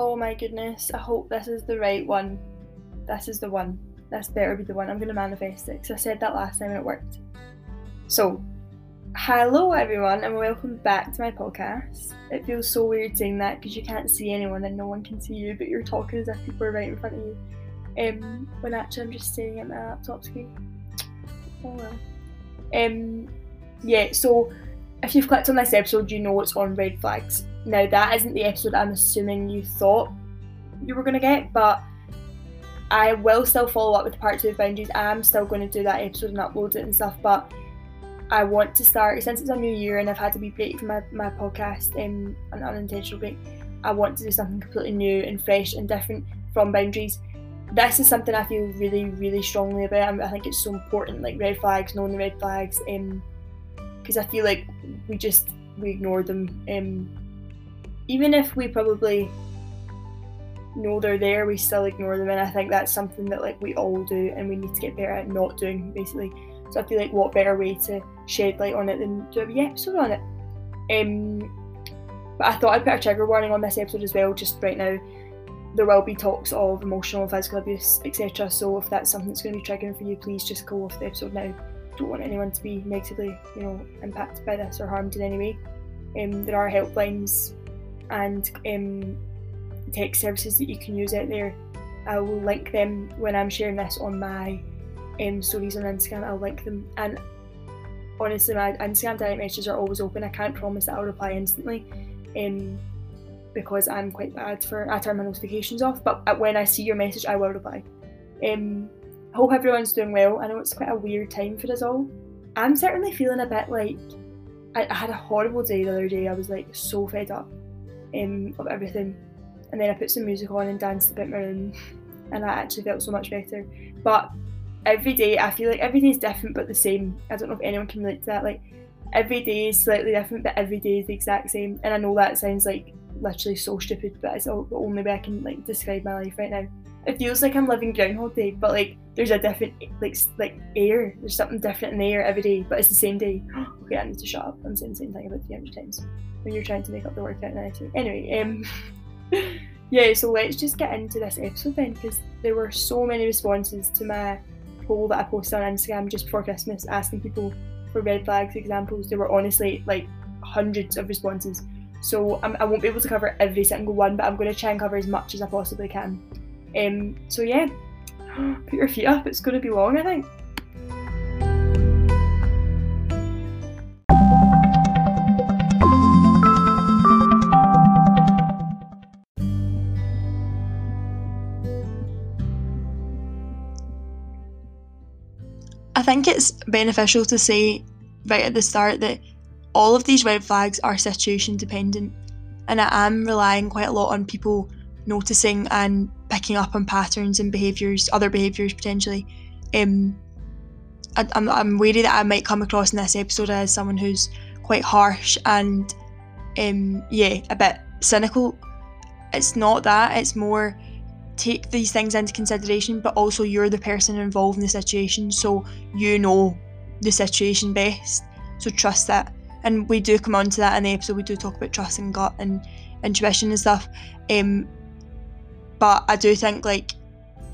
Oh my goodness, I hope this is the right one. This is the one. This better be the one. I'm going to manifest it, because I said that last time and it worked. So, hello everyone and welcome back to my podcast. It feels so weird saying that because you can't see anyone and no one can see you, but you're talking as if people are right in front of you. When actually I'm just staring at my laptop screen. Oh well. So if you've clicked on this episode, you know it's on red flags. Now that isn't the episode I'm assuming you thought you were going to get, but I will still follow up with part 2 of Boundaries. I'm still going to do that episode and upload it and stuff, but I want to start, since it's a new year and I've had a wee break from my podcast, an unintentional break, I want to do something completely new and fresh and different from Boundaries. This is something I feel really, really strongly about, and I think it's so important, like red flags, knowing the red flags, because I feel like we ignore them. Even if we probably know they're there, we still ignore them, and I think that's something that like we all do and we need to get better at not doing, basically. So I feel like what better way to shed light on it than do a wee episode on it. But I thought I'd put a trigger warning on this episode as well, just right now. There will be talks of emotional and physical abuse, etc. So if that's something that's going to be triggering for you, please just go off the episode now. Don't want anyone to be negatively, impacted by this or harmed in any way. There are helplines and tech services that you can use out there. I will link them when I'm sharing this on my stories on Instagram. I'll link them, and honestly my Instagram direct messages are always open. I can't promise that I'll reply instantly because I'm quite bad I turn my notifications off, but when I see your message I will reply. I hope everyone's doing well. I know it's quite a weird time for us all. I'm certainly feeling a bit like I had a horrible day the other day. I was like so fed up of everything, and then I put some music on and danced a bit in my room and I actually felt so much better. But every day, I feel like every day is different but the same. I don't know if anyone can relate to that. Like, every day is slightly different, but every day is the exact same. And I know that sounds like literally so stupid, but it's the only way I can like describe my life right now. It feels like I'm living Groundhog Day, but like there's a different like air. There's something different in the air every day, but it's the same day. Okay, I need to shut up. I'm saying the same thing about 300 times when you're trying to make up the workout analogy. Anyway, yeah. So let's just get into this episode then, because there were so many responses to my poll that I posted on Instagram just before Christmas asking people for red flags examples. There were honestly like hundreds of responses, so I won't be able to cover every single one, but I'm going to try and cover as much as I possibly can. So yeah, put your feet up, it's going to be long, I think. I think it's beneficial to say right at the start that all of these red flags are situation dependent, and I am relying quite a lot on people noticing and picking up on patterns and behaviours, other behaviours potentially. I'm wary that I might come across in this episode as someone who's quite harsh and a bit cynical. It's not that, it's more take these things into consideration, but also you're the person involved in the situation, so you know the situation best, so trust that. And we do come on to that in the episode. We do talk about trust and gut and intuition and stuff, but I do think like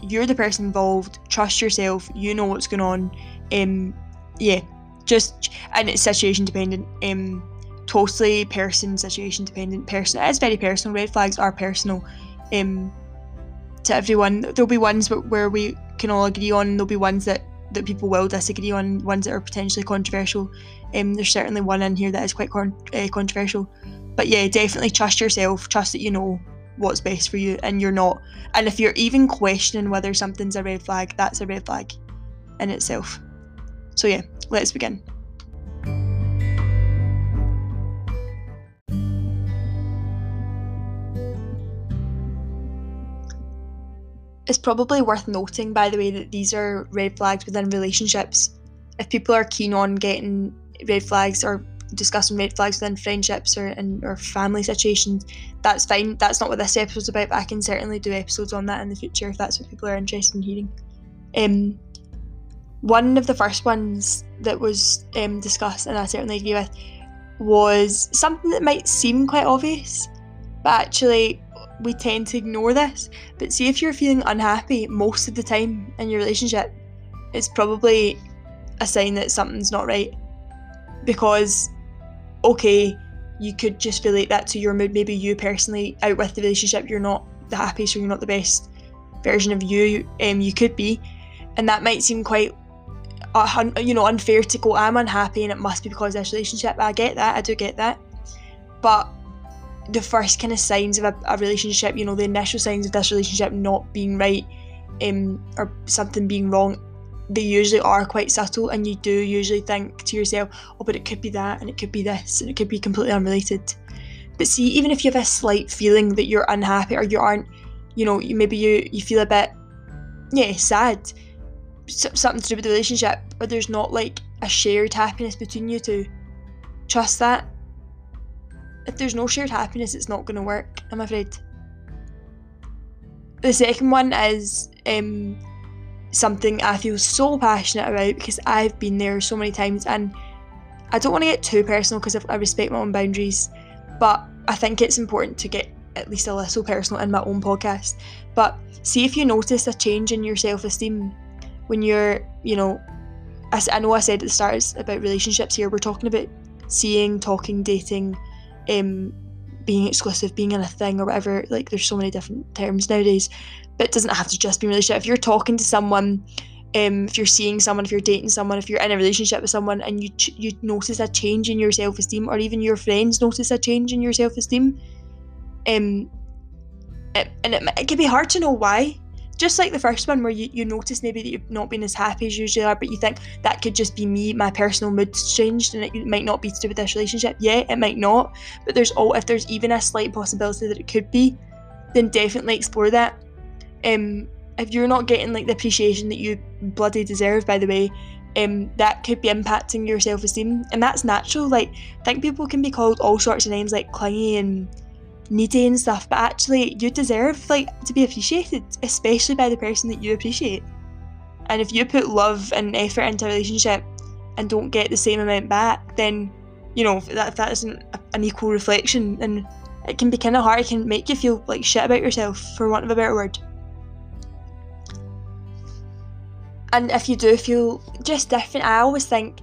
you're the person involved, trust yourself, you know what's going on. And it's situation dependent, totally person situation dependent. It's very personal. Red flags are personal to everyone. There'll be ones where we can all agree on, and there'll be ones that people will disagree on, ones that are potentially controversial. There's certainly one in here that is quite controversial, but yeah, definitely trust yourself, trust that you know what's best for you, and you're not, and if you're even questioning whether something's a red flag, that's a red flag in itself. So yeah, let's begin. It's probably worth noting, by the way, that these are red flags within relationships. If people are keen on getting red flags or discussing red flags within friendships or family situations, that's fine. That's not what this episode's about, but I can certainly do episodes on that in the future if that's what people are interested in hearing. One of the first ones that was discussed, and I certainly agree with, was something that might seem quite obvious, but actually we tend to ignore this. But see, if you're feeling unhappy most of the time in your relationship, it's probably a sign that something's not right. Because, okay, you could just relate that to your mood. Maybe you personally, out with the relationship, you're not the happiest, or you're not the best version of you you could be. And that might seem quite, unfair to go, I'm unhappy and it must be because of this relationship. I get that, I do get that. But the first kind of signs of a relationship, the initial signs of this relationship not being right, or something being wrong, they usually are quite subtle, and you do usually think to yourself, oh, but it could be that, and it could be this, and it could be completely unrelated. But see, even if you have a slight feeling that you're unhappy, or you aren't, maybe you feel a bit, sad, something to do with the relationship, or there's not like a shared happiness between you two, trust that. If there's no shared happiness, it's not going to work, I'm afraid. The second one is something I feel so passionate about, because I've been there so many times, and I don't want to get too personal because I respect my own boundaries, but I think it's important to get at least a little personal in my own podcast. But see, if you notice a change in your self-esteem when you're, I know I said at the start it's about relationships here, we're talking about seeing, talking, dating, being exclusive, being in a thing or whatever, like there's so many different terms nowadays, but it doesn't have to just be in a relationship. If you're talking to someone, if you're seeing someone, if you're dating someone, if you're in a relationship with someone, and you notice a change in your self-esteem, or even your friends notice a change in your self-esteem, it can be hard to know why. Just like the first one, where you notice maybe that you've not been as happy as you usually are, but you think that could just be me, my personal mood's changed, and it might not be to do with this relationship. Yeah, it might not, but if there's even a slight possibility that it could be, then definitely explore that. If you're not getting the appreciation that you bloody deserve, by the way, that could be impacting your self-esteem, and that's natural. I think people can be called all sorts of names, like clingy and needy and stuff, but actually you deserve to be appreciated, especially by the person that you appreciate. And if you put love and effort into a relationship and don't get the same amount back, then that isn't an equal reflection, and it can be kind of hard. It can make you feel like shit about yourself, for want of a better word. And if you do feel just different, I always think,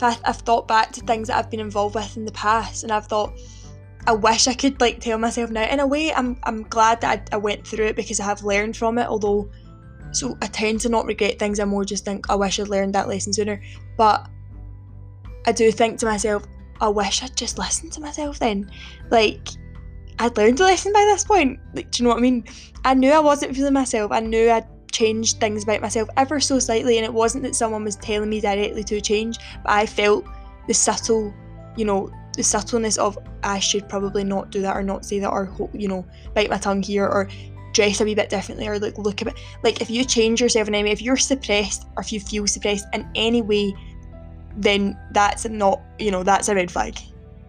I've thought back to things that I've been involved with in the past, and I've thought, I wish I could tell myself now. In a way, I'm glad that I went through it, because I have learned from it, so I tend to not regret things. I more just think, I wish I'd learned that lesson sooner. But I do think to myself, I wish I'd just listened to myself then. I'd learned a lesson by this point. Do you know what I mean? I knew I wasn't feeling myself. I knew I'd changed things about myself ever so slightly, and it wasn't that someone was telling me directly to change, but I felt the subtle, the subtleness of, I should probably not do that, or not say that, or bite my tongue here, or dress a wee bit differently, or look a bit. If you change yourself in any way, if you're suppressed, or if you feel suppressed in any way, then that's not, that's a red flag.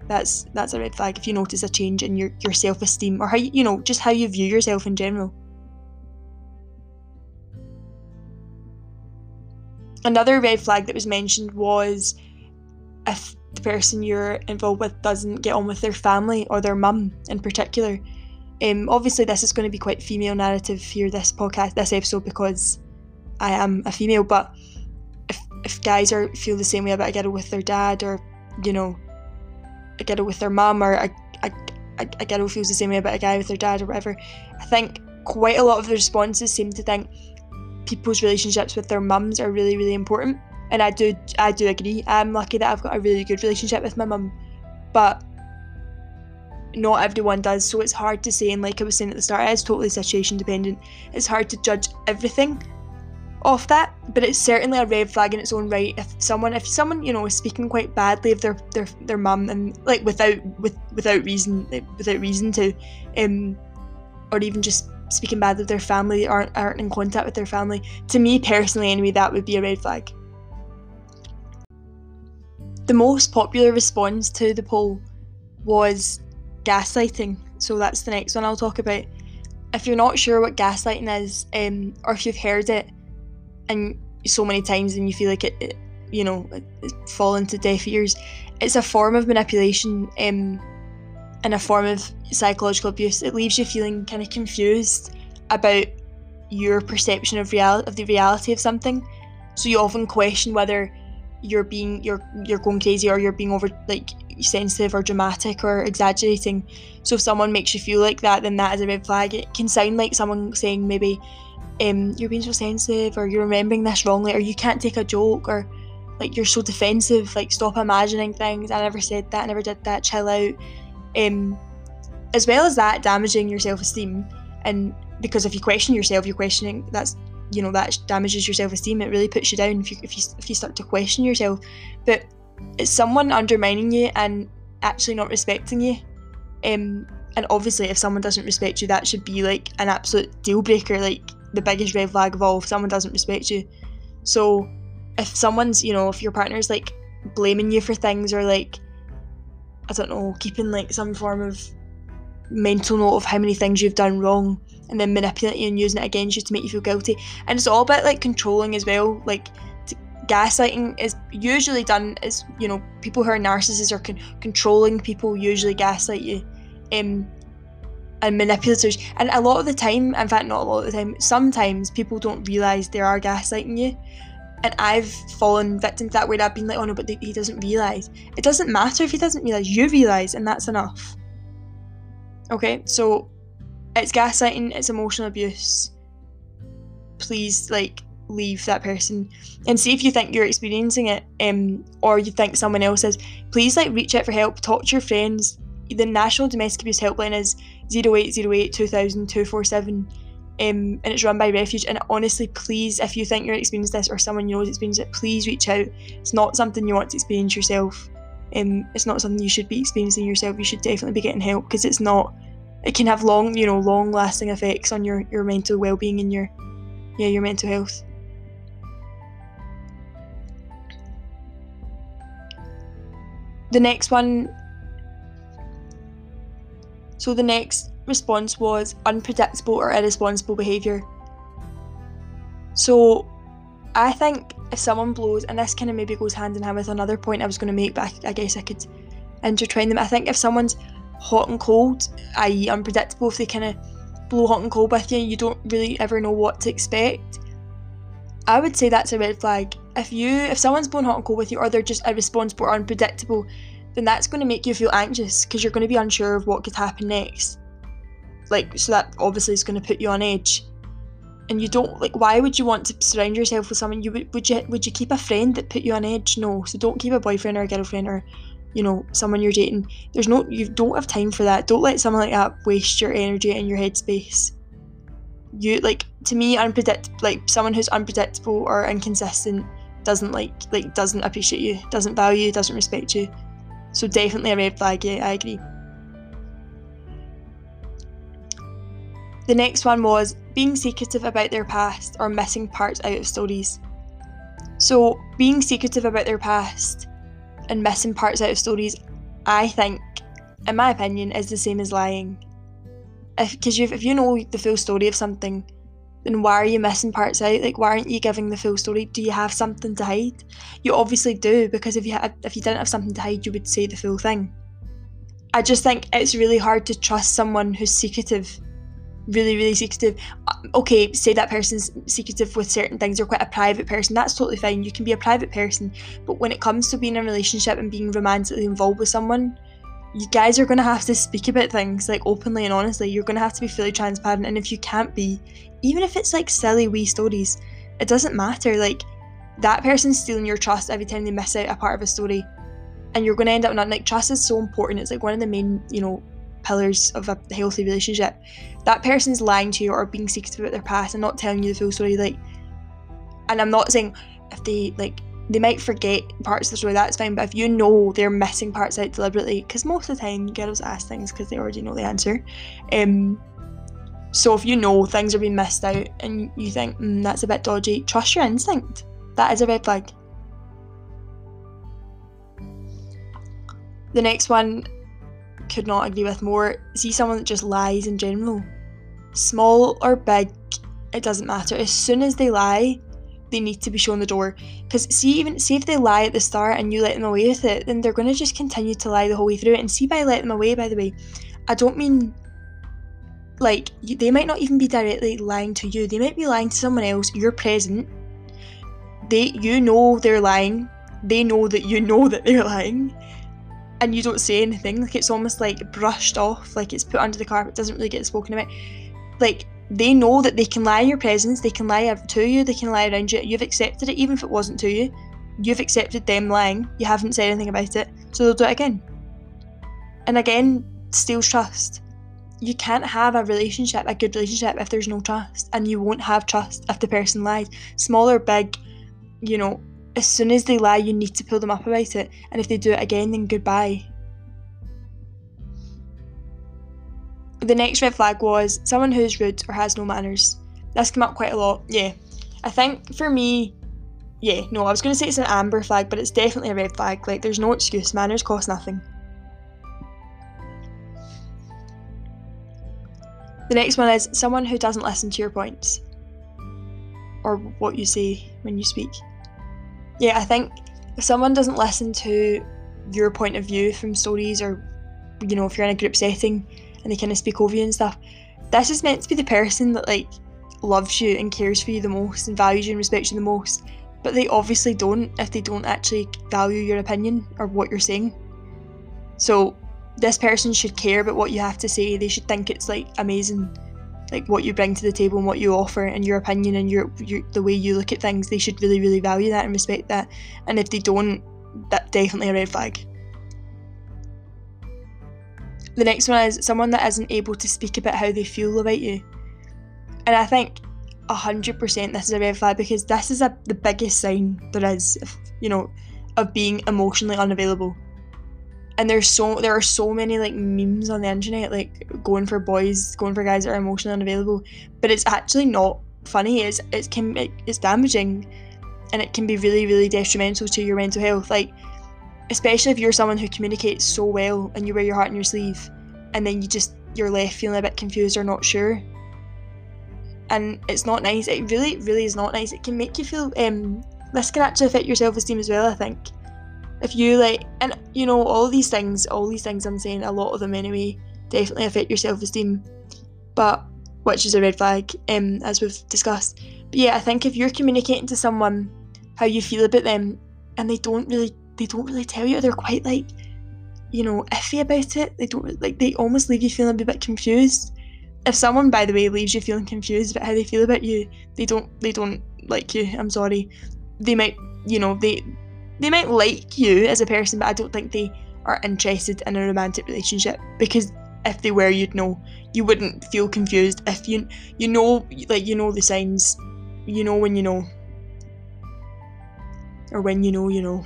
That's a red flag. If you notice a change in your self-esteem, or how just how you view yourself in general. Another red flag that was mentioned was if the person you're involved with doesn't get on with their family, or their mum in particular. Obviously this is going to be quite female narrative here, this episode, because I am a female, but if guys feel the same way about a girl with their dad, or a girl with their mum, or a girl feels the same way about a guy with their dad, or whatever, I think quite a lot of the responses seem to think people's relationships with their mums are really, really important. And I do agree. I'm lucky that I've got a really good relationship with my mum, but not everyone does, so it's hard to say, and like I was saying at the start, it's totally situation dependent. It's hard to judge everything off that, but it's certainly a red flag in its own right. If someone is speaking quite badly of their mum, and without reason to, or even just speaking badly of their family, they aren't in contact with their family, to me personally anyway, that would be a red flag. The most popular response to the poll was gaslighting, so that's the next one I'll talk about. If you're not sure what gaslighting is, or if you've heard it and so many times and you feel like it's fallen to deaf ears, it's a form of manipulation in a form of psychological abuse, it leaves you feeling kind of confused about your perception of the reality of something. So you often question whether you're going crazy, or you're being over, like, sensitive or dramatic or exaggerating. So if someone makes you feel like that, then that is a red flag. It can sound like someone saying maybe you're being so sensitive, or you're remembering this wrongly, or you can't take a joke, or like you're so defensive, like stop imagining things, I never said that, I never did that, chill out. As well as that, damaging your self-esteem, and because if you question yourself, you're questioning, that damages your self-esteem. It really puts you down if you start to question yourself. But it's someone undermining you and actually not respecting you. And obviously, if someone doesn't respect you, that should be like an absolute deal breaker, like the biggest red flag of all, if someone doesn't respect you. So if someone's, if your partner's like blaming you for things, or like, I don't know, keeping like some form of mental note of how many things you've done wrong, and then manipulating you and using it against you to make you feel guilty. And it's all about like controlling as well. Like gaslighting is usually done as, people who are narcissists are controlling people usually gaslight you, and manipulators. And a lot of the time, in fact not a lot of the time, sometimes people don't realise they are gaslighting you. And I've fallen victim to that, where I've been like, oh no, but he doesn't realise. It doesn't matter if he doesn't realise, you realise, and that's enough. Okay, so it's gaslighting, it's emotional abuse. Please, leave that person. And see if you think you're experiencing it, or you think someone else is. Please, reach out for help. Talk to your friends. The National Domestic Abuse Helpline is 0808 2000 247, and it's run by Refuge. And honestly, please, if you think you're experiencing this, or someone you know is experiencing it, please reach out. It's not something you want to experience yourself. It's not something you should be experiencing yourself. You should definitely be getting help, because it's not. It can have long-lasting effects on your mental well-being and your mental health. The next one. So the next response was unpredictable or irresponsible behaviour. So I think if someone blows, and this kind of maybe goes hand in hand with another point I was going to make, but I guess I could intertwine them. I think if someone's hot and cold, i.e. unpredictable, if they kind of blow hot and cold with you, you don't really ever know what to expect, I would say that's a red flag. If someone's blown hot and cold with you, or they're just irresponsible or unpredictable, then that's going to make you feel anxious, because you're going to be unsure of what could happen next. So that obviously is going to put you on edge. And you don't, why would you want to surround yourself with someone? Would you keep a friend that put you on edge? No. So don't keep a boyfriend or a girlfriend, or someone you're dating. You don't have time for that. Don't let someone like that waste your energy and your headspace. To me, someone who's unpredictable or inconsistent doesn't doesn't appreciate you, doesn't value you, doesn't respect you. So definitely a red flag, yeah, I agree. The next one was being secretive about their past or missing parts out of stories. So being secretive about their past and missing parts out of stories, I think, in my opinion, is the same as lying. Because if you know the full story of something, then why are you missing parts out? Why aren't you giving the full story? Do you have something to hide? You obviously do, because if you didn't have something to hide, you would say the full thing. I just think it's really hard to trust someone who's secretive. Really, really secretive. Okay, say that person's secretive with certain things, or quite a private person. That's totally fine. You can be a private person. But when it comes to being in a relationship and being romantically involved with someone, you guys are going to have to speak about things openly and honestly. You're going to have to be fully transparent. And if you can't be, even if it's silly wee stories, it doesn't matter. That person's stealing your trust every time they miss out a part of a story. And you're going to end up not. Trust is so important. It's one of the main, pillars of a healthy relationship. That person's lying to you or being secretive about their past and not telling you the full story. And I'm not saying if they they might forget parts of the story, that's fine. But if you know they're missing parts out deliberately, because most of the time girls ask things because they already know the answer. So if you know things are being missed out and you think that's a bit dodgy, trust your instinct. That is a red flag. The next one, could not agree with more. See someone that just lies in general, small or big, it doesn't matter. As soon as they lie, they need to be shown the door. Because see if they lie at the start and you let them away with it, then they're going to just continue to lie the whole way through it. And see, by let them away, by the way, I don't mean like they might not even be directly lying to you. They might be lying to someone else. You're present. You know they're lying. They know that you know that they're lying. And you don't say anything. Like, it's almost like brushed off, like it's put under the carpet, doesn't really get spoken about. Like, they know that they can lie in your presence, they can lie to you, they can lie around you. You've accepted it, even if it wasn't to you. You've accepted them lying. You haven't said anything about it, so they'll do it again. And again, steals trust. You can't have a good relationship, if there's no trust. And you won't have trust if the person lies. Small or big, you know, as soon as they lie, you need to pull them up about it. And if they do it again, then goodbye. The next red flag was someone who's rude or has no manners. That's come up quite a lot, yeah. I think for me, I was going to say it's an amber flag, but it's definitely a red flag. Like, there's no excuse. Manners cost nothing. The next one is someone who doesn't listen to your points or what you say when you speak. Yeah, I think if someone doesn't listen to your point of view from stories, or, you know, if you're in a group setting and they kind of speak over you and stuff, that's just meant to be the person that, like, loves you and cares for you the most and values you and respects you the most. But they obviously don't if they don't actually value your opinion or what you're saying. So this person should care about what you have to say. They should think it's, like, amazing, like, what you bring to the table and what you offer and your opinion and your the way you look at things. They should really, really value that and respect that. And if they don't, that's definitely a red flag. The next one is someone that isn't able to speak about how they feel about you. And I think 100% this is a red flag, because this is the biggest sign there is, you know, of being emotionally unavailable. And there are so many, like, memes on the internet, like, going for guys that are emotionally unavailable. But it's actually not funny. It's damaging, and it can be really, really detrimental to your mental health. Like, especially if you're someone who communicates so well and you wear your heart on your sleeve, and then you're left feeling a bit confused or not sure. And it's not nice. It really, really is not nice. It can make you feel. This can actually affect your self-esteem as well, I think. If you, like, and you know, all these things I'm saying, a lot of them anyway, definitely affect your self-esteem, but which is a red flag, as we've discussed. But yeah, I think if you're communicating to someone how you feel about them, and they don't really tell you, they're quite, like, you know, iffy about it. They don't, like, they almost leave you feeling a bit confused. If someone, by the way, leaves you feeling confused about how they feel about you, they don't like you. I'm sorry. They might, you know, they might like you as a person, but I don't think they are interested in a romantic relationship, because if they were, you'd know. You wouldn't feel confused if you know, like, you know the signs. You know when you know. Or when you know, you know.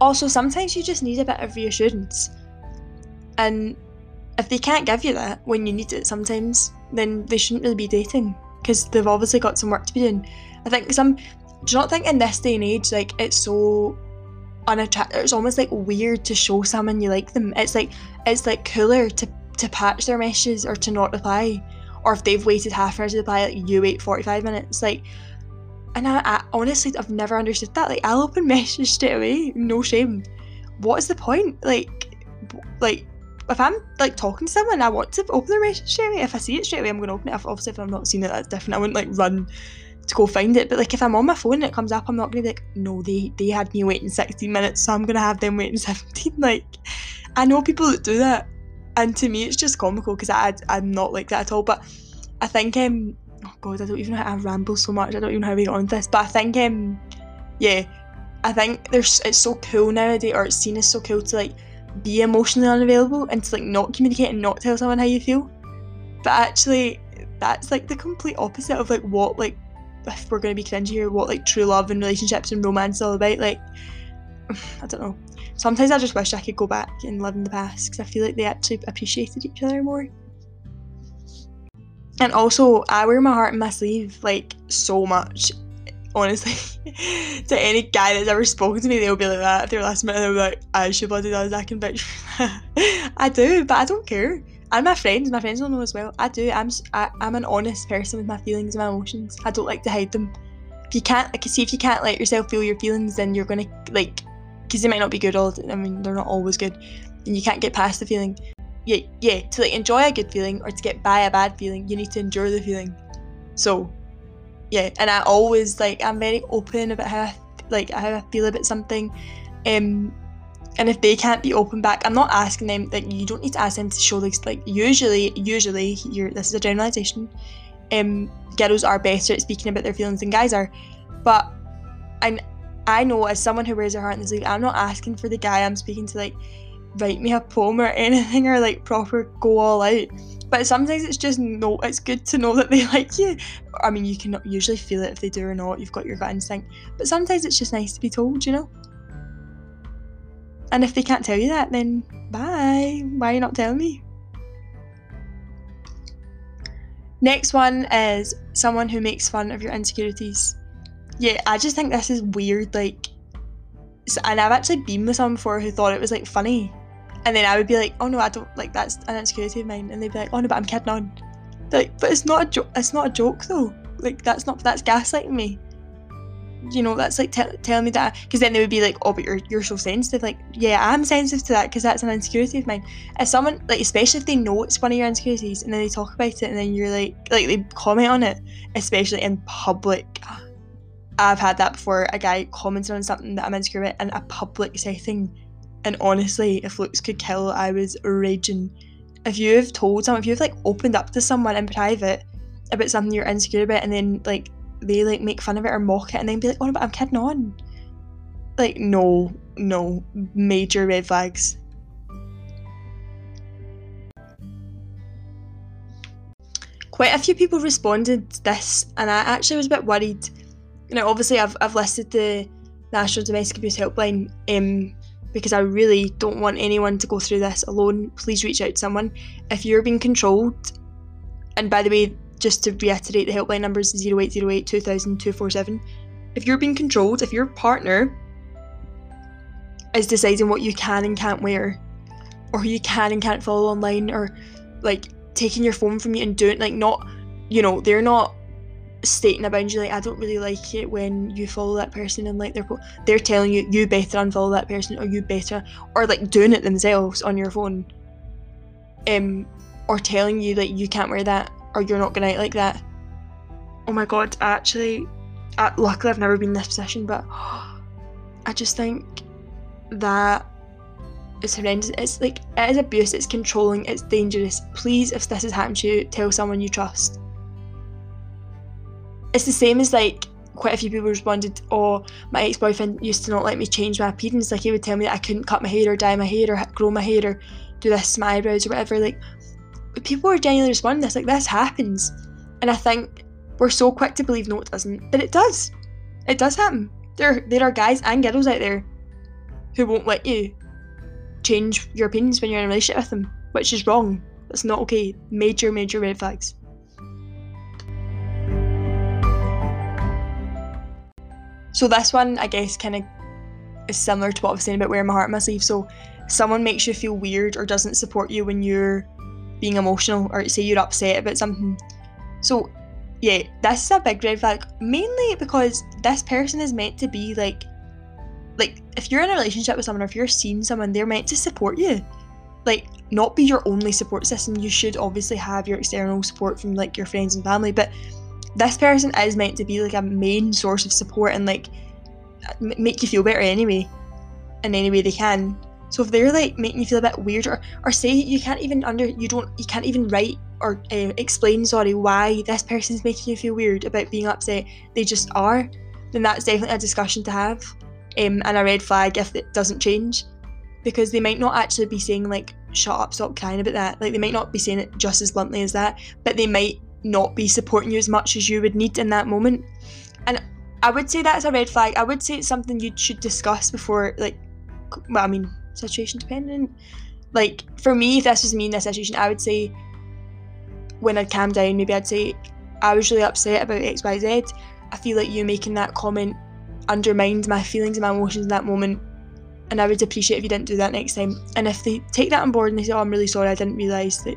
Also, sometimes you just need a bit of reassurance. And if they can't give you that when you need it sometimes, then they shouldn't really be dating, because they've obviously got some work to be doing. I think do you not think in this day and age, like, it's so unattractive, it's almost, like, weird to show someone you like them. It's like cooler to patch their messages or to not reply, or if they've waited half an hour to reply, like, you wait 45 minutes, like, and I honestly, I've never understood that. Like, I'll open messages straight away, no shame. What is the point? Like, if I'm, like, talking to someone, I want to open their message straight away. If I see it straight away, I'm going to open it. Obviously, if I'm not seeing it, that's different. I wouldn't, like, run to go find it. But, like, if I'm on my phone and it comes up, I'm not gonna be like, no, they had me waiting 16 minutes, so I'm gonna have them waiting 17. Like, I know people that do that, and to me it's just comical, because I'm not like that at all. But I think oh god, I don't even know how I ramble so much. I don't even know how we got on to this, but I think I think it's so cool nowadays, or it's seen as so cool to, like, be emotionally unavailable and to, like, not communicate and not tell someone how you feel. But actually, that's, like, the complete opposite of, like, what, like, if we're going to be cringy here, what, like, true love and relationships and romance is all about. Like, I don't know, sometimes I just wish I could go back and live in the past, because I feel like they actually appreciated each other more. And also, I wear my heart in my sleeve, like, so much, honestly. To any guy that's ever spoken to me, they'll be like that. If they're last minute, they'll be like, I should bloody does, I can picture that. I do, but I don't care. And my friends will know as well. I do. I'm an honest person with my feelings and my emotions. I don't like to hide them. If you can't let yourself feel your feelings, then you're gonna because they might not be good all. I mean, they're not always good, and you can't get past the feeling. Yeah. To enjoy a good feeling or to get by a bad feeling, you need to endure the feeling. So, yeah. And I always I'm very open about how I feel about something. And if they can't be open back, I'm not asking them, you don't need to ask them to show, usually, this is a generalisation, girls are better at speaking about their feelings than guys are, but, and I know as someone who wears their heart on the sleeve, I'm not asking for the guy I'm speaking to, write me a poem or anything, or, proper go all out, but sometimes it's good to know that they like you. I mean, you can usually feel it if they do or not, you've got your gut instinct, but sometimes it's just nice to be told, And if they can't tell you that, then bye. Why are you not telling me? Next one is someone who makes fun of your insecurities. Yeah, I just think this is weird. And I've actually been with someone before who thought it was funny. And then I would be like, oh no, I don't, that's an insecurity of mine. And they'd be like, oh no, but I'm kidding on. But it's not a joke. It's not a joke though. That's gaslighting me. That's telling me that, because then they would be oh, but you're so sensitive. Yeah, I'm sensitive to that because that's an insecurity of mine. As someone, especially if they know it's one of your insecurities and then they talk about it and then you're they comment on it, especially in public. I've had that before. A guy commented on something that I'm insecure about in a public setting, and honestly, if looks could kill, I was raging. If you've told someone, if you've opened up to someone in private about something you're insecure about, and then they make fun of it or mock it and then be like, oh no, but I'm kidding on. No, major red flags. Quite a few people responded to this, and I actually was a bit worried. Obviously I've listed the National Domestic Abuse Helpline because I really don't want anyone to go through this alone. Please reach out to someone. If you're being controlled, and by the way, just to reiterate, the helpline number is 0808 2000 247. If you're being controlled, if your partner is deciding what you can and can't wear, or who you can and can't follow online, or taking your phone from you and doing not, they're not stating a boundary, I don't really like it when you follow that person, and they're telling you, you better unfollow that person, or you better, or doing it themselves on your phone, or telling you you can't wear that, or you're not gonna like that. Oh my god, luckily I've never been in this position, but I just think that it's horrendous. It's it is abuse, it's controlling, it's dangerous. Please, if this has happened to you, tell someone you trust. It's the same as quite a few people responded, oh, my ex-boyfriend used to not let me change my appearance, he would tell me that I couldn't cut my hair or dye my hair or grow my hair or do this to my eyebrows or whatever. People are genuinely responding to this, this happens, and I think we're so quick to believe no it doesn't, but it does happen. There are guys and girls out there who won't let you change your opinions when you're in a relationship with them, which is wrong. That's not okay. Major red flags. So this one I guess kind of is similar to what I was saying about wearing my heart on my sleeve. So someone makes you feel weird or doesn't support you when you're being emotional, or say you're upset about something. So yeah, this is a big red flag, mainly because this person is meant to be if you're in a relationship with someone, or if you're seeing someone, they're meant to support you, not be your only support system. You should obviously have your external support from your friends and family, but this person is meant to be a main source of support and make you feel better anyway, in any way they can. So if they're making you feel a bit weird, or say you can't even write or explain, why this person's making you feel weird about being upset, they just are, then that's definitely a discussion to have, and a red flag if it doesn't change, because they might not actually be saying shut up, stop crying about that, they might not be saying it just as bluntly as that, but they might not be supporting you as much as you would need in that moment, and I would say that's a red flag. I would say it's something you should discuss before, situation dependent. For me, if this was me in this situation, I would say, when I'd calm down, maybe I'd say, I was really upset about XYZ. I feel you making that comment undermined my feelings and my emotions in that moment, and I would appreciate if you didn't do that next time. And if they take that on board and they say, oh, I'm really sorry, I didn't realise that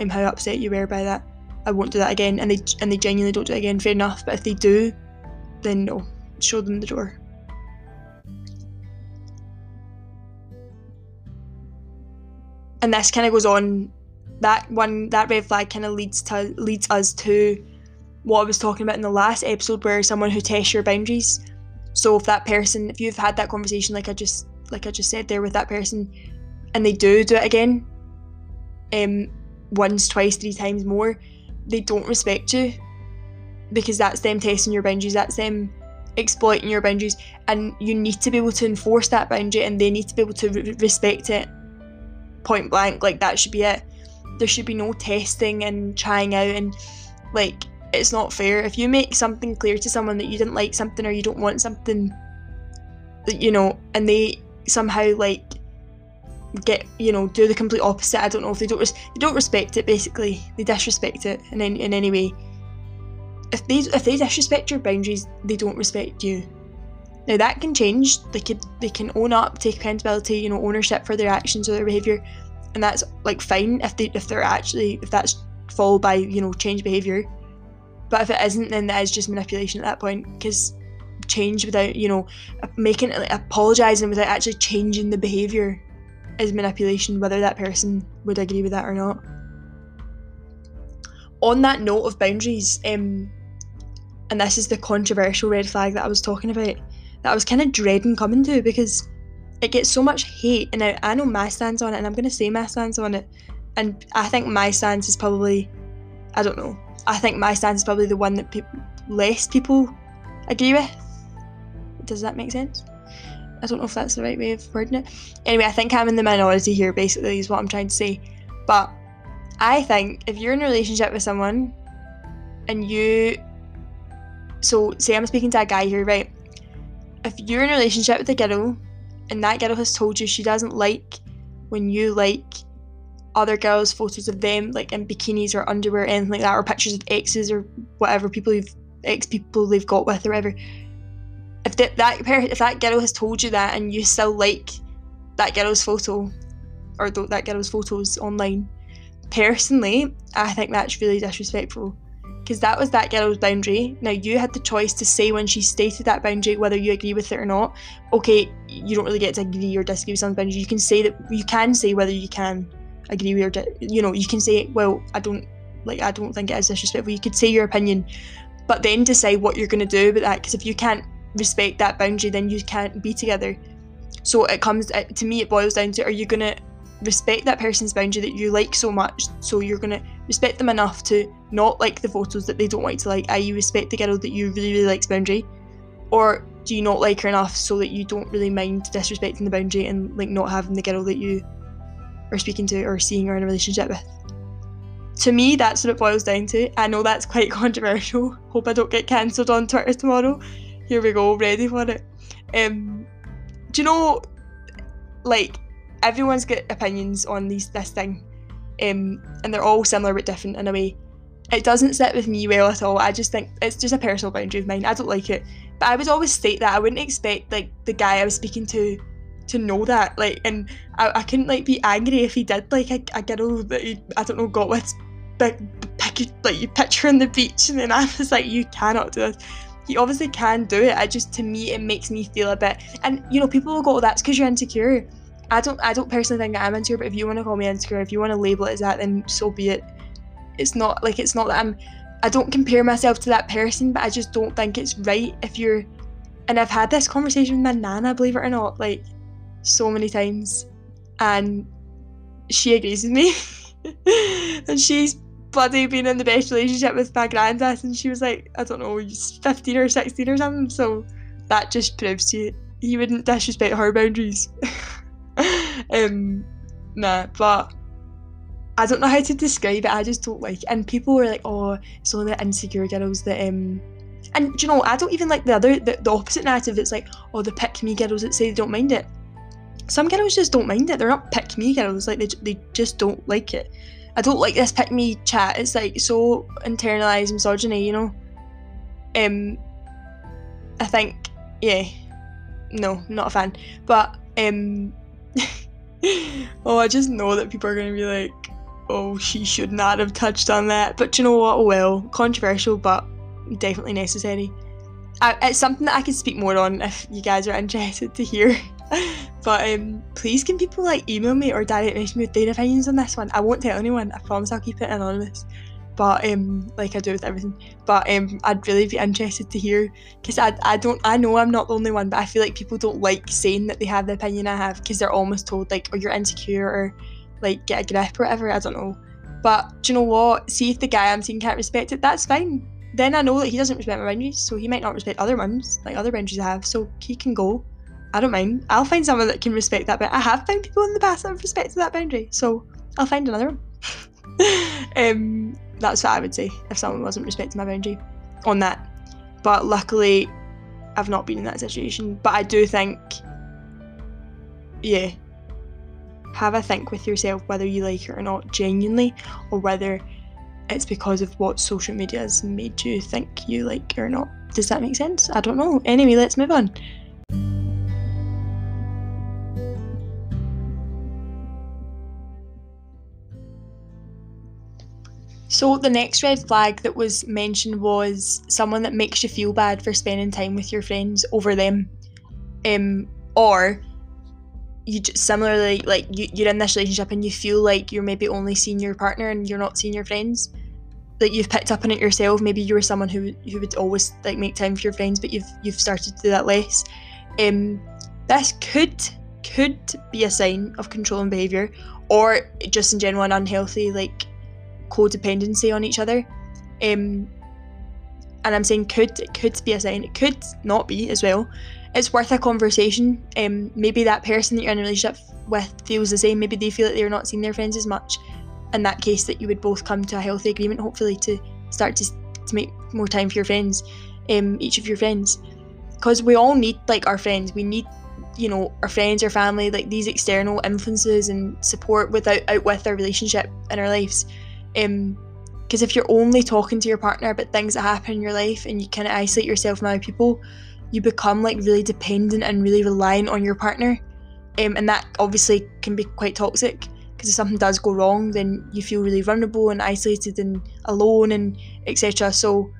I'm how upset you were by that. I won't do that again. And they genuinely don't do it again, fair enough. But if they do, then no, show them the door. And this kind of goes on. That red flag kind of leads us to what I was talking about in the last episode, where someone who tests your boundaries. So if that person, if you've had that conversation like I just said there with that person, and they do it again, once, twice, three times more, they don't respect you, because that's them testing your boundaries, that's them exploiting your boundaries, and you need to be able to enforce that boundary, and they need to be able to respect it, point blank. Like, that should be it. There should be no testing and trying out, and like, it's not fair. If you make something clear to someone that you didn't like something or you don't want something, you know, and they somehow like get, you know, do the complete opposite, I don't know, if they don't respect it, basically they disrespect it in any way. If they disrespect your boundaries, they don't respect you. Now that can change. They can own up, take accountability, you know, ownership for their actions or their behaviour, and that's like fine if that's followed by, you know, change behaviour. But if it isn't, then that is just manipulation at that point, because change without, you know, making it, like, apologising without actually changing the behaviour is manipulation, whether that person would agree with that or not. On that note of boundaries, and this is the controversial red flag that I was talking about, that I was kind of dreading coming to, because it gets so much hate, and I know my stance on it, and I'm going to say my stance on it, and I think my stance is probably, I don't know, I think my stance is probably the one that less people agree with. Does that make sense? I don't know if that's the right way of wording it. Anyway, I think I'm in the minority here, basically, is what I'm trying to say. But I think if you're in a relationship with someone and so say I'm speaking to a guy here, right? If you're in a relationship with a girl and that girl has told you she doesn't like when you like other girls' photos of them, like in bikinis or underwear, anything like that, or pictures of exes or whatever, people they've got with or whatever. If that girl has told you that and you still like that girl's photo or that girl's photos online, personally, I think that's really disrespectful, because that was that girl's boundary. Now you had the choice to say when she stated that boundary whether you agree with it or not. Okay, you don't really get to agree or disagree with someone's boundary. You can say whether you can agree with or you know, you can say, well, I don't think it is disrespectful. You could say your opinion, but then decide what you're going to do about that, because if you can't respect that boundary, then you can't be together. So to me, it boils down to, are you going to respect that person's boundary that you like so much, so you're going to respect them enough to not like the photos that they don't want you to like, i.e. respect the girl that you really, really like's boundary, or do you not like her enough so that you don't really mind disrespecting the boundary and like not having the girl that you are speaking to or seeing or in a relationship with? To me, that's what it boils down to. I know that's quite controversial. Hope I don't get cancelled on Twitter tomorrow. Here we go, ready for it. Do you know, like, everyone's got opinions on this thing, and they're all similar but different in a way. It doesn't sit with me well at all. I just think it's just a personal boundary of mine. I don't like it, but I would always state that. I wouldn't expect like the guy I was speaking to know that, like, and I couldn't like be angry if he did like a girl that he, I don't know, got with, like you picture on the beach, and then I was like, you cannot do this. He obviously can do it. To me, it makes me feel a bit, and you know, people will go, oh, that's because you're insecure. I don't personally think that I'm insecure, but if you want to call me insecure, if you want to label it as that, then so be it. It's not that I don't compare myself to that person, but I just don't think it's right if you're, and I've had this conversation with my nana, believe it or not, like so many times, and she agrees with me. And she's bloody been in the best relationship with my granddad, and she was like, I don't know, 15 or 16 or something. So that just proves to you, he wouldn't disrespect her boundaries. Nah, but I don't know how to describe it. I just don't like it. And people were like, oh, it's only the insecure girls that and you know, I don't even like the opposite narrative that's like, oh, the pick me girls that say they don't mind it. Some girls just don't mind it. They're not pick me girls, like they just don't like it. I don't like this pick me chat. It's like so internalized misogyny, you know. I think, yeah, no, not a fan. But oh, I just know that people are gonna be like, oh, she should not have touched on that. But you know what? Well, controversial, but definitely necessary. It's something that I could speak more on if you guys are interested to hear. But please can people like email me or direct message me with their opinions on this one. I won't tell anyone, I promise I'll keep it anonymous. But like I do with everything. But I'd really be interested to hear, because I know I'm not the only one, but I feel like people don't like saying that they have the opinion I have, because they're almost told like, oh, you're insecure, or like get a grip or whatever, I don't know. But do you know what? See, if the guy I'm seeing can't respect it, that's fine. Then I know that he doesn't respect my boundaries, so he might not respect other ones, like other boundaries I have, so he can go. I don't mind. I'll find someone that can respect that boundary. I have found people in the past that have respected that boundary, so I'll find another one. That's what I would say if someone wasn't respecting my boundary on that. But luckily, I've not been in that situation. But I do think, yeah, have a think with yourself whether you like it or not genuinely, or whether it's because of what social media has made you think you like or not. Does that make sense? I don't know. Anyway, let's move on. So the next red flag that was mentioned was someone that makes you feel bad for spending time with your friends over them. Or you just, similarly, like you're in this relationship and you feel like you're maybe only seeing your partner and you're not seeing your friends. Like you've picked up on it yourself. Maybe you were someone who would always like make time for your friends, but you've started to do that less. This could be a sign of controlling behaviour, or just in general an unhealthy like codependency on each other. And I'm saying it could be a sign, it could not be as well. It's worth a conversation. Maybe that person that you're in a relationship with feels the same. Maybe they feel that they're not seeing their friends as much. In that case, that you would both come to a healthy agreement, hopefully, to start to make more time for your friends, each of your friends, because we all need like our friends. We need, you know, our friends, our family, like these external influences and support with our relationship and our lives. Because if you're only talking to your partner about things that happen in your life and you kind of isolate yourself from other people, you become like really dependent and really reliant on your partner, and that obviously can be quite toxic, because if something does go wrong then you feel really vulnerable and isolated and alone and etc. So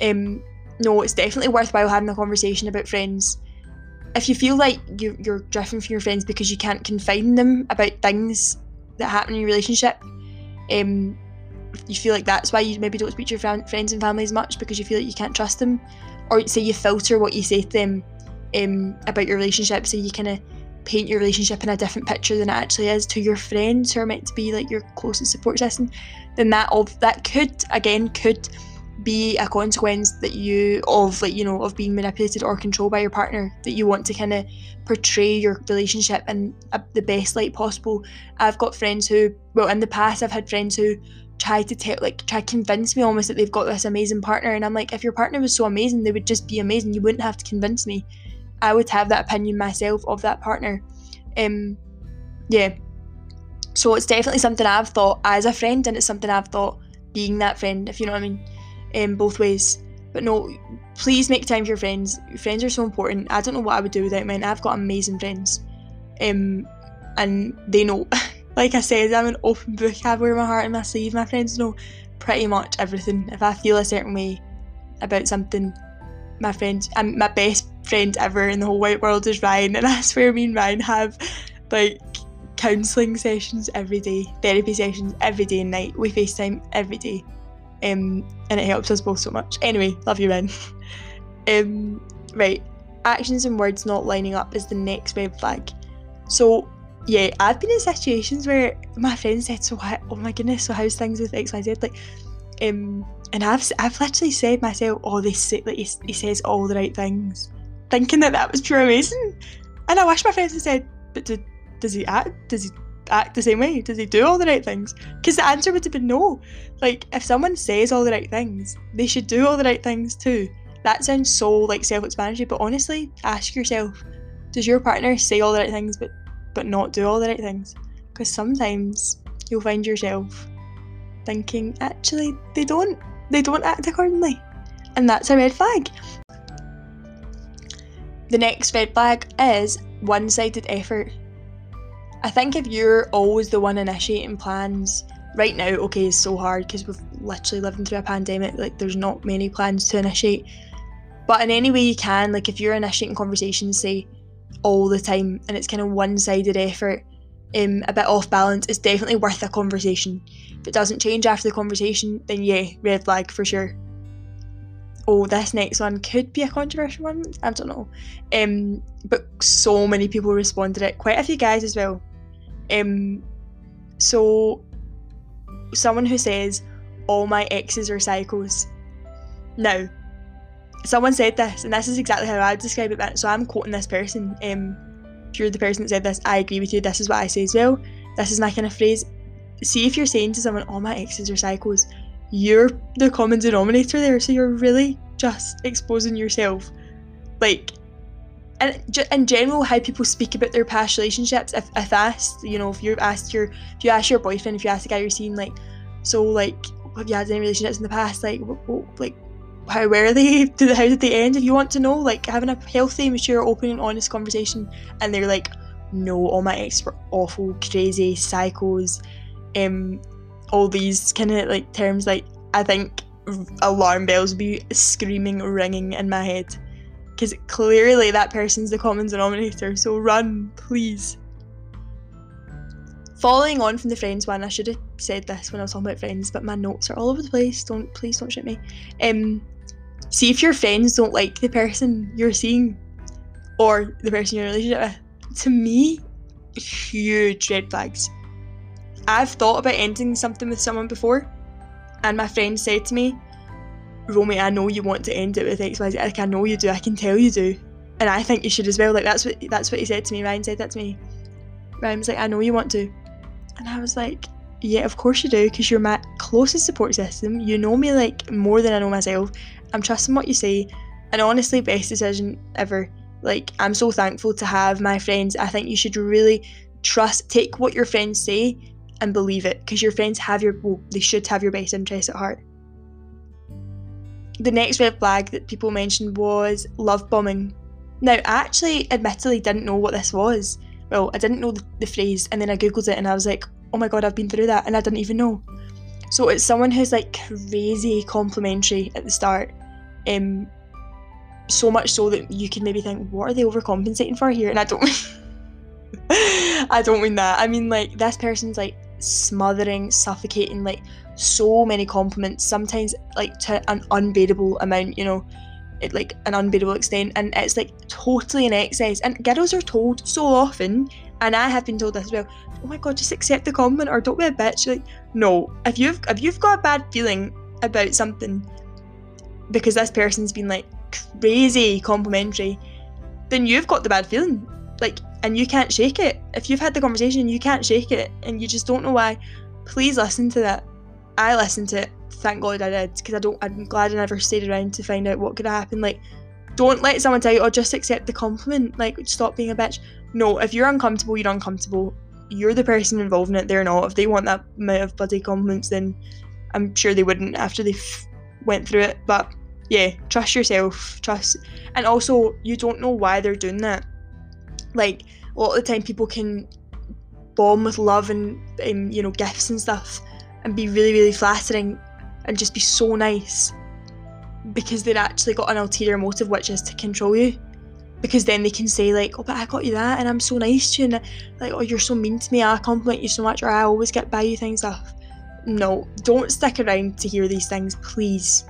no, it's definitely worthwhile having a conversation about friends. If you feel like you're drifting from your friends because you can't confide in them about things that happen in your relationship, you feel like that's why you maybe don't speak to your friends and family as much, because you feel like you can't trust them, or say you filter what you say to them about your relationship, so you kind of paint your relationship in a different picture than it actually is to your friends who are meant to be like your closest support system. Then that could be a consequence that of being manipulated or controlled by your partner, that you want to kind of portray your relationship in the best light possible. I've got friends who, well, in the past I've had friends who try to convince me almost that they've got this amazing partner, and I'm like, if your partner was so amazing they would just be amazing, you wouldn't have to convince me. I would have that opinion myself of that partner. So it's definitely something I've thought as a friend, and it's something I've thought being that friend, if you know what I mean, both ways. But no, please make time for your friends. Your friends are so important. I don't know what I would do without mine. I've got amazing friends, and they know. Like I said, I'm an open book. I wear my heart on my sleeve. My friends know pretty much everything. If I feel a certain way about something, my friend, my best friend ever in the whole wide world is Ryan, and I swear me and Ryan have like counselling sessions every day, therapy sessions every day and night. We FaceTime every day, and it helps us both so much. Anyway, love you, Ryan. Right, actions and words not lining up is the next red flag. So yeah, I've been in situations where my friend said, so what, oh my goodness, so how's things with XYZ, like, and I've literally said myself, oh, they say, like, he says all the right things, thinking that was pure amazing, and I wish my friends had said, but does he act the same way, does he do all the right things, because the answer would have been no. Like, if someone says all the right things, they should do all the right things too. That sounds so like self-explanatory, but honestly, ask yourself, does your partner say all the right things but not do all the right things? Because sometimes you'll find yourself thinking, actually they don't act accordingly, and that's a red flag. The next red flag is one-sided effort. I think if you're always the one initiating plans, right now, okay, is so hard because we've literally living through a pandemic. Like, there's not many plans to initiate. But in any way you can, like, if you're initiating conversations, say, all the time, and it's kind of one-sided effort, a bit off balance, it's definitely worth a conversation. If it doesn't change after the conversation, then yeah, red flag for sure. Oh, this next one could be a controversial one, I don't know. But so many people responded to it, quite a few guys as well. So, someone who says, all my exes are psychos. Now, someone said this, and this is exactly how I would describe it, so I'm quoting this person. If you're the person that said this, I agree with you, this is what I say as well. This is my kind of phrase. See, if you're saying to someone, all my exes are psychos, you're the common denominator there, so you're really just exposing yourself. Like, and in general, how people speak about their past relationships, if asked, you know, if you ask your boyfriend, if you ask the guy you're seeing, like, so, like, have you had any relationships in the past, like, how were they, how did they end, if you want to know, like, having a healthy, mature, open and honest conversation. And they're like, no, all my exes were awful, crazy, psychos, all these kind of, like, terms. Like, I think alarm bells would be screaming, ringing in my head, because clearly that person's the common denominator, so run, please. Following on from the friends one, I should have said this when I was talking about friends, but my notes are all over the place, please don't shoot me. See if your friends don't like the person you're seeing or the person you're in a relationship with. To me, huge red flags. I've thought about ending something with someone before, and my friend said to me, Romy, I know you want to end it with XYZ, like, I know you do, I can tell you do, and I think you should as well. Like, that's what he said to me. Ryan said that to me. Ryan was like, I know you want to. And I was like, yeah, of course you do, because you're my closest support system. You know me, like, more than I know myself. I'm trusting what you say. And honestly, best decision ever. Like, I'm so thankful to have my friends. I think you should really take what your friends say and believe it, because your friends they should have your best interests at heart. The next red flag that people mentioned was love bombing. Now, I actually admittedly didn't know what this was. Well, I didn't know the phrase, and then I googled it and I was like, oh my god, I've been through that, and I didn't even know. So it's someone who's, like, crazy complimentary at the start, so much so that you can maybe think, what are they overcompensating for here? And I don't mean that. I mean, like, this person's, like, smothering, suffocating, like, so many compliments, sometimes, like, to an unbearable amount, you know, like, an unbearable extent, and it's, like, totally in excess. And girls are told so often, and I have been told this as well, oh my god, just accept the compliment, or don't be a bitch. Like, no, if you've got a bad feeling about something because this person's been, like, crazy complimentary, then you've got the bad feeling, like, and you can't shake it. If you've had the conversation and you can't shake it and you just don't know why, please listen to that. I listened to it, thank god I did, because I'm glad I never stayed around to find out what could happen. Like, don't let someone tell you, oh, just accept the compliment, like, stop being a bitch. No, if you're uncomfortable, you're uncomfortable. You're the person involved in it, they're not. If they want that amount of bloody compliments, then I'm sure they wouldn't after they went through it. But yeah, trust yourself, and also, you don't know why they're doing that. Like, a lot of the time people can bomb with love and, you know, gifts and stuff, and be really, really flattering and just be so nice, because they've actually got an ulterior motive, which is to control you. Because then they can say, like, oh, but I got you that, and I'm so nice to you, and, like, oh, you're so mean to me, I compliment you so much, or I always get by you things stuff. No, don't stick around to hear these things, please.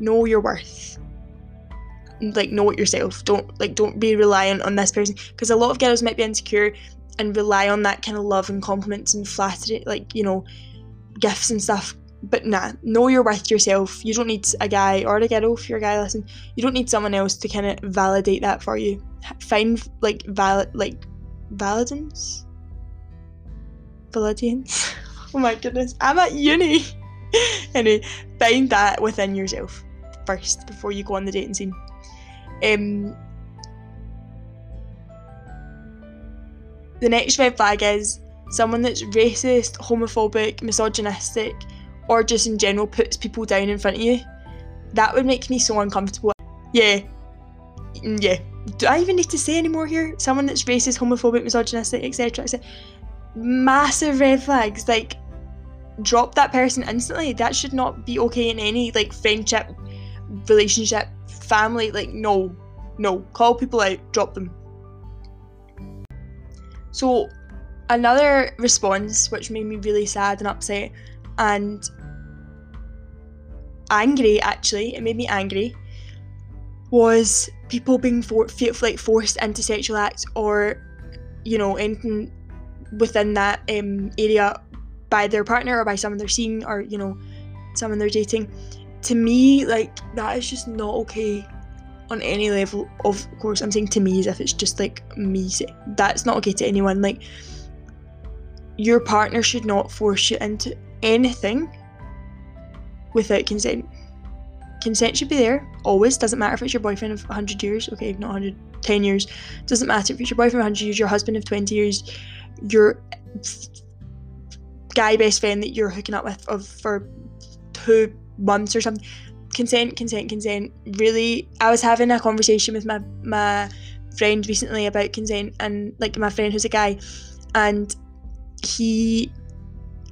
Know your worth. Like, know it yourself. Don't be reliant on this person, because a lot of girls might be insecure and rely on that kind of love and compliments and flattery, like, you know, gifts and stuff. But nah, know your worth yourself. You don't need a guy or a girl, if you're a guy, listen, you don't need someone else to kind of validate that for you. Find, like, validance. Oh my goodness, I'm at uni. Anyway, find that within yourself first before you go on the dating scene. The next red flag is someone that's racist, homophobic, misogynistic, or just in general puts people down in front of you. That would make me so uncomfortable. Yeah. Do I even need to say any more here? Someone that's racist, homophobic, misogynistic, etc. Massive red flags. Like, drop that person instantly. That should not be okay in any, like, friendship, relationship, family. Like, no, call people out, drop them. So another response which made me really sad and upset and angry, actually, it made me angry, was people being forced into sexual acts, or, you know, anything within that area by their partner or by someone they're seeing, or, you know, someone they're dating. To me, like, that is just not okay on any level. Of course, I'm saying to me as if it's just, like, me. That's not okay to anyone. Like, your partner should not force you into anything without consent. Consent should be there, always. Doesn't matter if it's your boyfriend of 100 years, okay, not 100, 10 years. Doesn't matter if it's your boyfriend of 100 years, your husband of 20 years, your guy best friend that you're hooking up with for 2 months or something. Consent. Really, I was having a conversation with my friend recently about consent, and, like, my friend who's a guy, and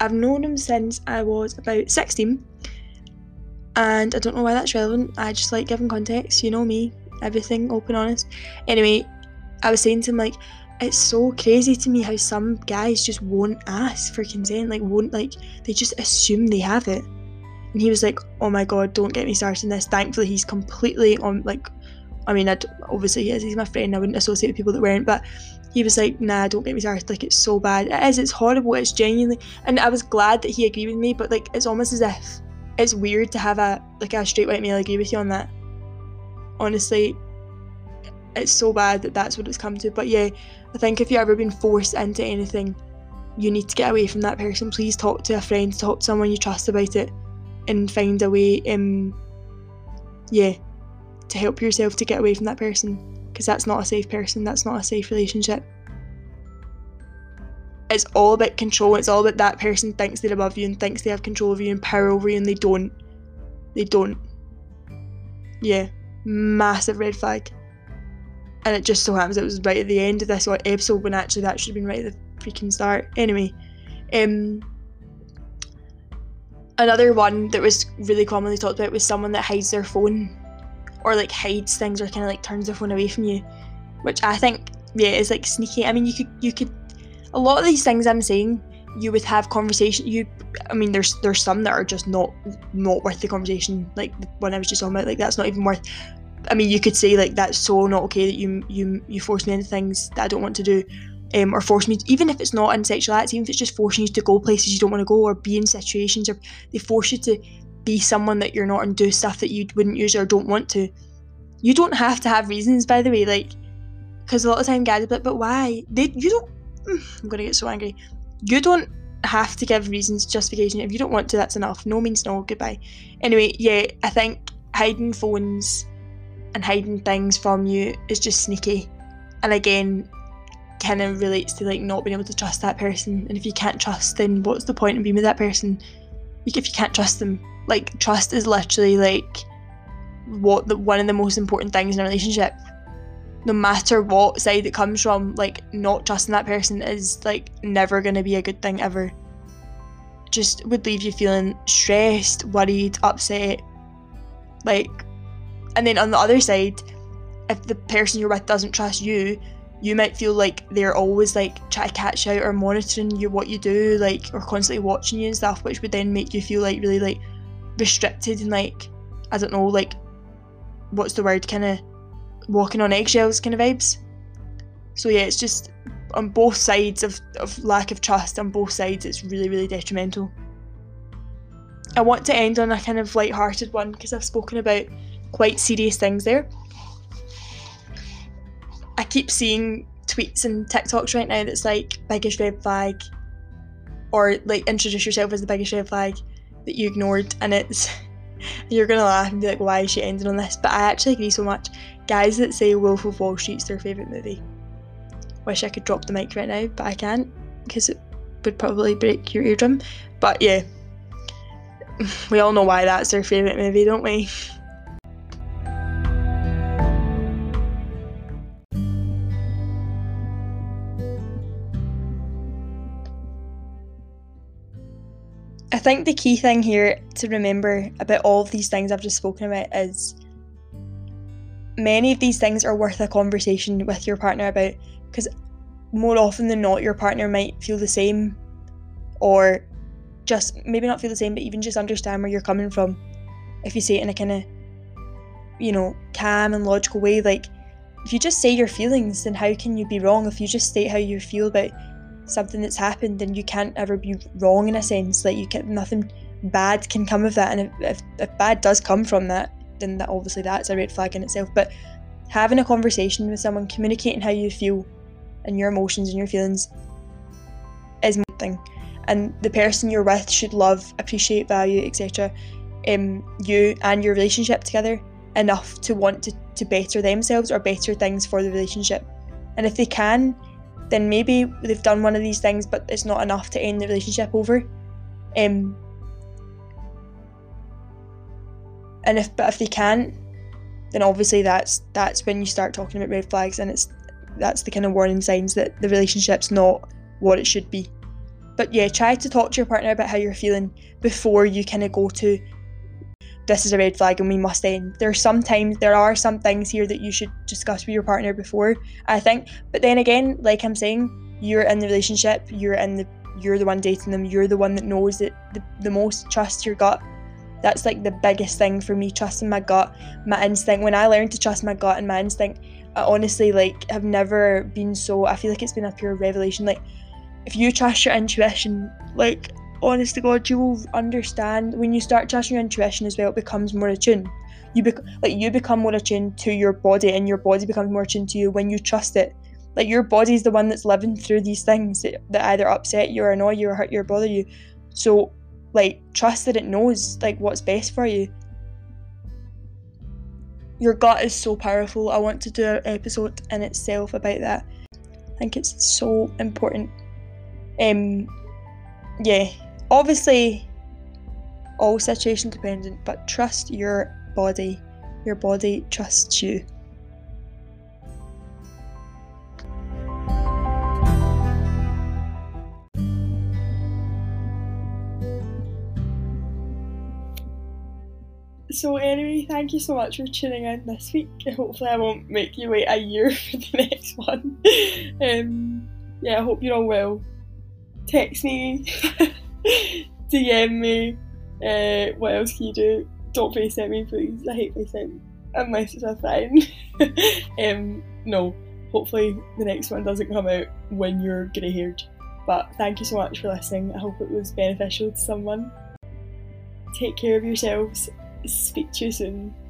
I've known him since I was about 16, and I don't know why that's relevant. I just like giving context, you know me, everything, open, honest. Anyway, I was saying to him, like, it's so crazy to me how some guys just won't ask for consent, like, won't, like, they just assume they have it. And he was like, oh my god, don't get me started on this. Thankfully, he's completely on, like, I mean, obviously he is, he's my friend, I wouldn't associate with people that weren't, but he was like, nah, don't get me started, like, it's so bad. It is, it's horrible, it's genuinely, and I was glad that he agreed with me, but, like, it's almost as if it's weird to have a straight white male agree with you on that. Honestly, it's so bad that that's what it's come to. But yeah, I think if you've ever been forced into anything, you need to get away from that person. Please talk to a friend, talk to someone you trust about it, and find a way, to help yourself to get away from that person, because that's not a safe person, that's not a safe relationship. It's all about control. It's all about that person thinks they're above you and thinks they have control over you and power over you, and they don't. Yeah, massive red flag. And it just so happens it was right at the end of this episode, when actually that should have been right at the freaking start. Anyway, another one that was really commonly talked about was someone that hides their phone, or, like, hides things, or kind of, like, turns their phone away from you, which I think, yeah, is, like, sneaky. I mean, you could a lot of these things I'm saying, you would have conversation. I mean, there's some that are just not worth the conversation, like the one I was just talking about. Like, that's not even worth. I mean, you could say, like, that's so not okay that you force me into things that I don't want to do, or force me to, even if it's not in sexual acts, even if it's just forcing you to go places you don't want to go, or be in situations, or they force you to be someone that you're not and do stuff that you wouldn't usually or don't want to. You don't have to have reasons, by the way, like, because a lot of time guys are like, but why? I'm gonna get so angry. You don't have to give reasons, justification. If you don't want to, that's enough. No means no, goodbye. Anyway, yeah, I think hiding phones and hiding things from you is just sneaky, and again, kind of relates to, like, not being able to trust that person. And if you can't trust, then what's the point in being with that person? Like, if you can't trust them, like, trust is literally, like, one of the most important things in a relationship, no matter what side it comes from. Like, not trusting that person is, like, never going to be a good thing ever. Just would leave you feeling stressed, worried, upset, like. And then on the other side, if the person you're with doesn't trust you, you might feel like they're always, like, trying to catch out or monitoring you, what you do, like, or constantly watching you and stuff, which would then make you feel, like, really, like, restricted and, like, I don't know, like, what's the word, kind of walking on eggshells kind of vibes. So yeah, it's just on both sides of lack of trust, on both sides, it's really, really detrimental. I want to end on a kind of light-hearted one, because I've spoken about quite serious things there. I keep seeing tweets and TikToks right now that's like, biggest red flag, or, like, introduce yourself as the biggest red flag that you ignored, and it's, you're gonna laugh and be like, why is she ending on this? But I actually agree so much. Guys that say Wolf of Wall Street's their favourite movie. Wish I could drop the mic right now, but I can't, because it would probably break your eardrum. But yeah, we all know why that's their favourite movie, don't we? I think the key thing here to remember about all of these things I've just spoken about is many of these things are worth a conversation with your partner about, because more often than not your partner might feel the same, or just maybe not feel the same, but even just understand where you're coming from if you say it in a kind of, you know, calm and logical way. Like, if you just say your feelings, then how can you be wrong? If you just state how you feel about something that's happened, then you can't ever be wrong, in a sense. Like, you can, nothing bad can come of that, and if bad does come from that, then that obviously that's a red flag in itself. But having a conversation with someone, communicating how you feel and your emotions and your feelings is one thing, and the person you're with should love, appreciate, value, etc. You and your relationship together enough to want to better themselves or better things for the relationship. And if they can, then maybe they've done one of these things, but it's not enough to end the relationship over. And if they can't, then obviously that's when you start talking about red flags, and that's the kind of warning signs that the relationship's not what it should be. But yeah, try to talk to your partner about how you're feeling before you kind of go to, this is a red flag and we must end. There are some things here that you should discuss with your partner before, I think. But then again, like I'm saying, you're in the relationship, you're the one dating them, you're the one that knows it the most. Trust your gut. That's like the biggest thing for me, trusting my gut, my instinct. When I learned to trust my gut and my instinct, I honestly have never been so, I feel like it's been a pure revelation. Like, if you trust your intuition, like, honest to God, you will understand. When you start trusting your intuition as well, it becomes more attuned. You become more attuned to your body, and your body becomes more attuned to you when you trust it. Like, your body's the one that's living through these things that either upset you or annoy you or hurt you or bother you. So, trust that it knows, what's best for you. Your gut is so powerful. I want to do an episode in itself about that. I think it's so important. Yeah, obviously, all situation dependent, but trust your body. Your body trusts you. So anyway, thank you so much for tuning in this week. Hopefully I won't make you wait a year for the next one. Yeah, I hope you're all well. Text me, DM me, what else can you do? Don't FaceTime me, please. I hate FaceTime, unless it's a friend. No, hopefully the next one doesn't come out when you're grey-haired. But thank you so much for listening. I hope it was beneficial to someone. Take care of yourselves. Speak to you soon.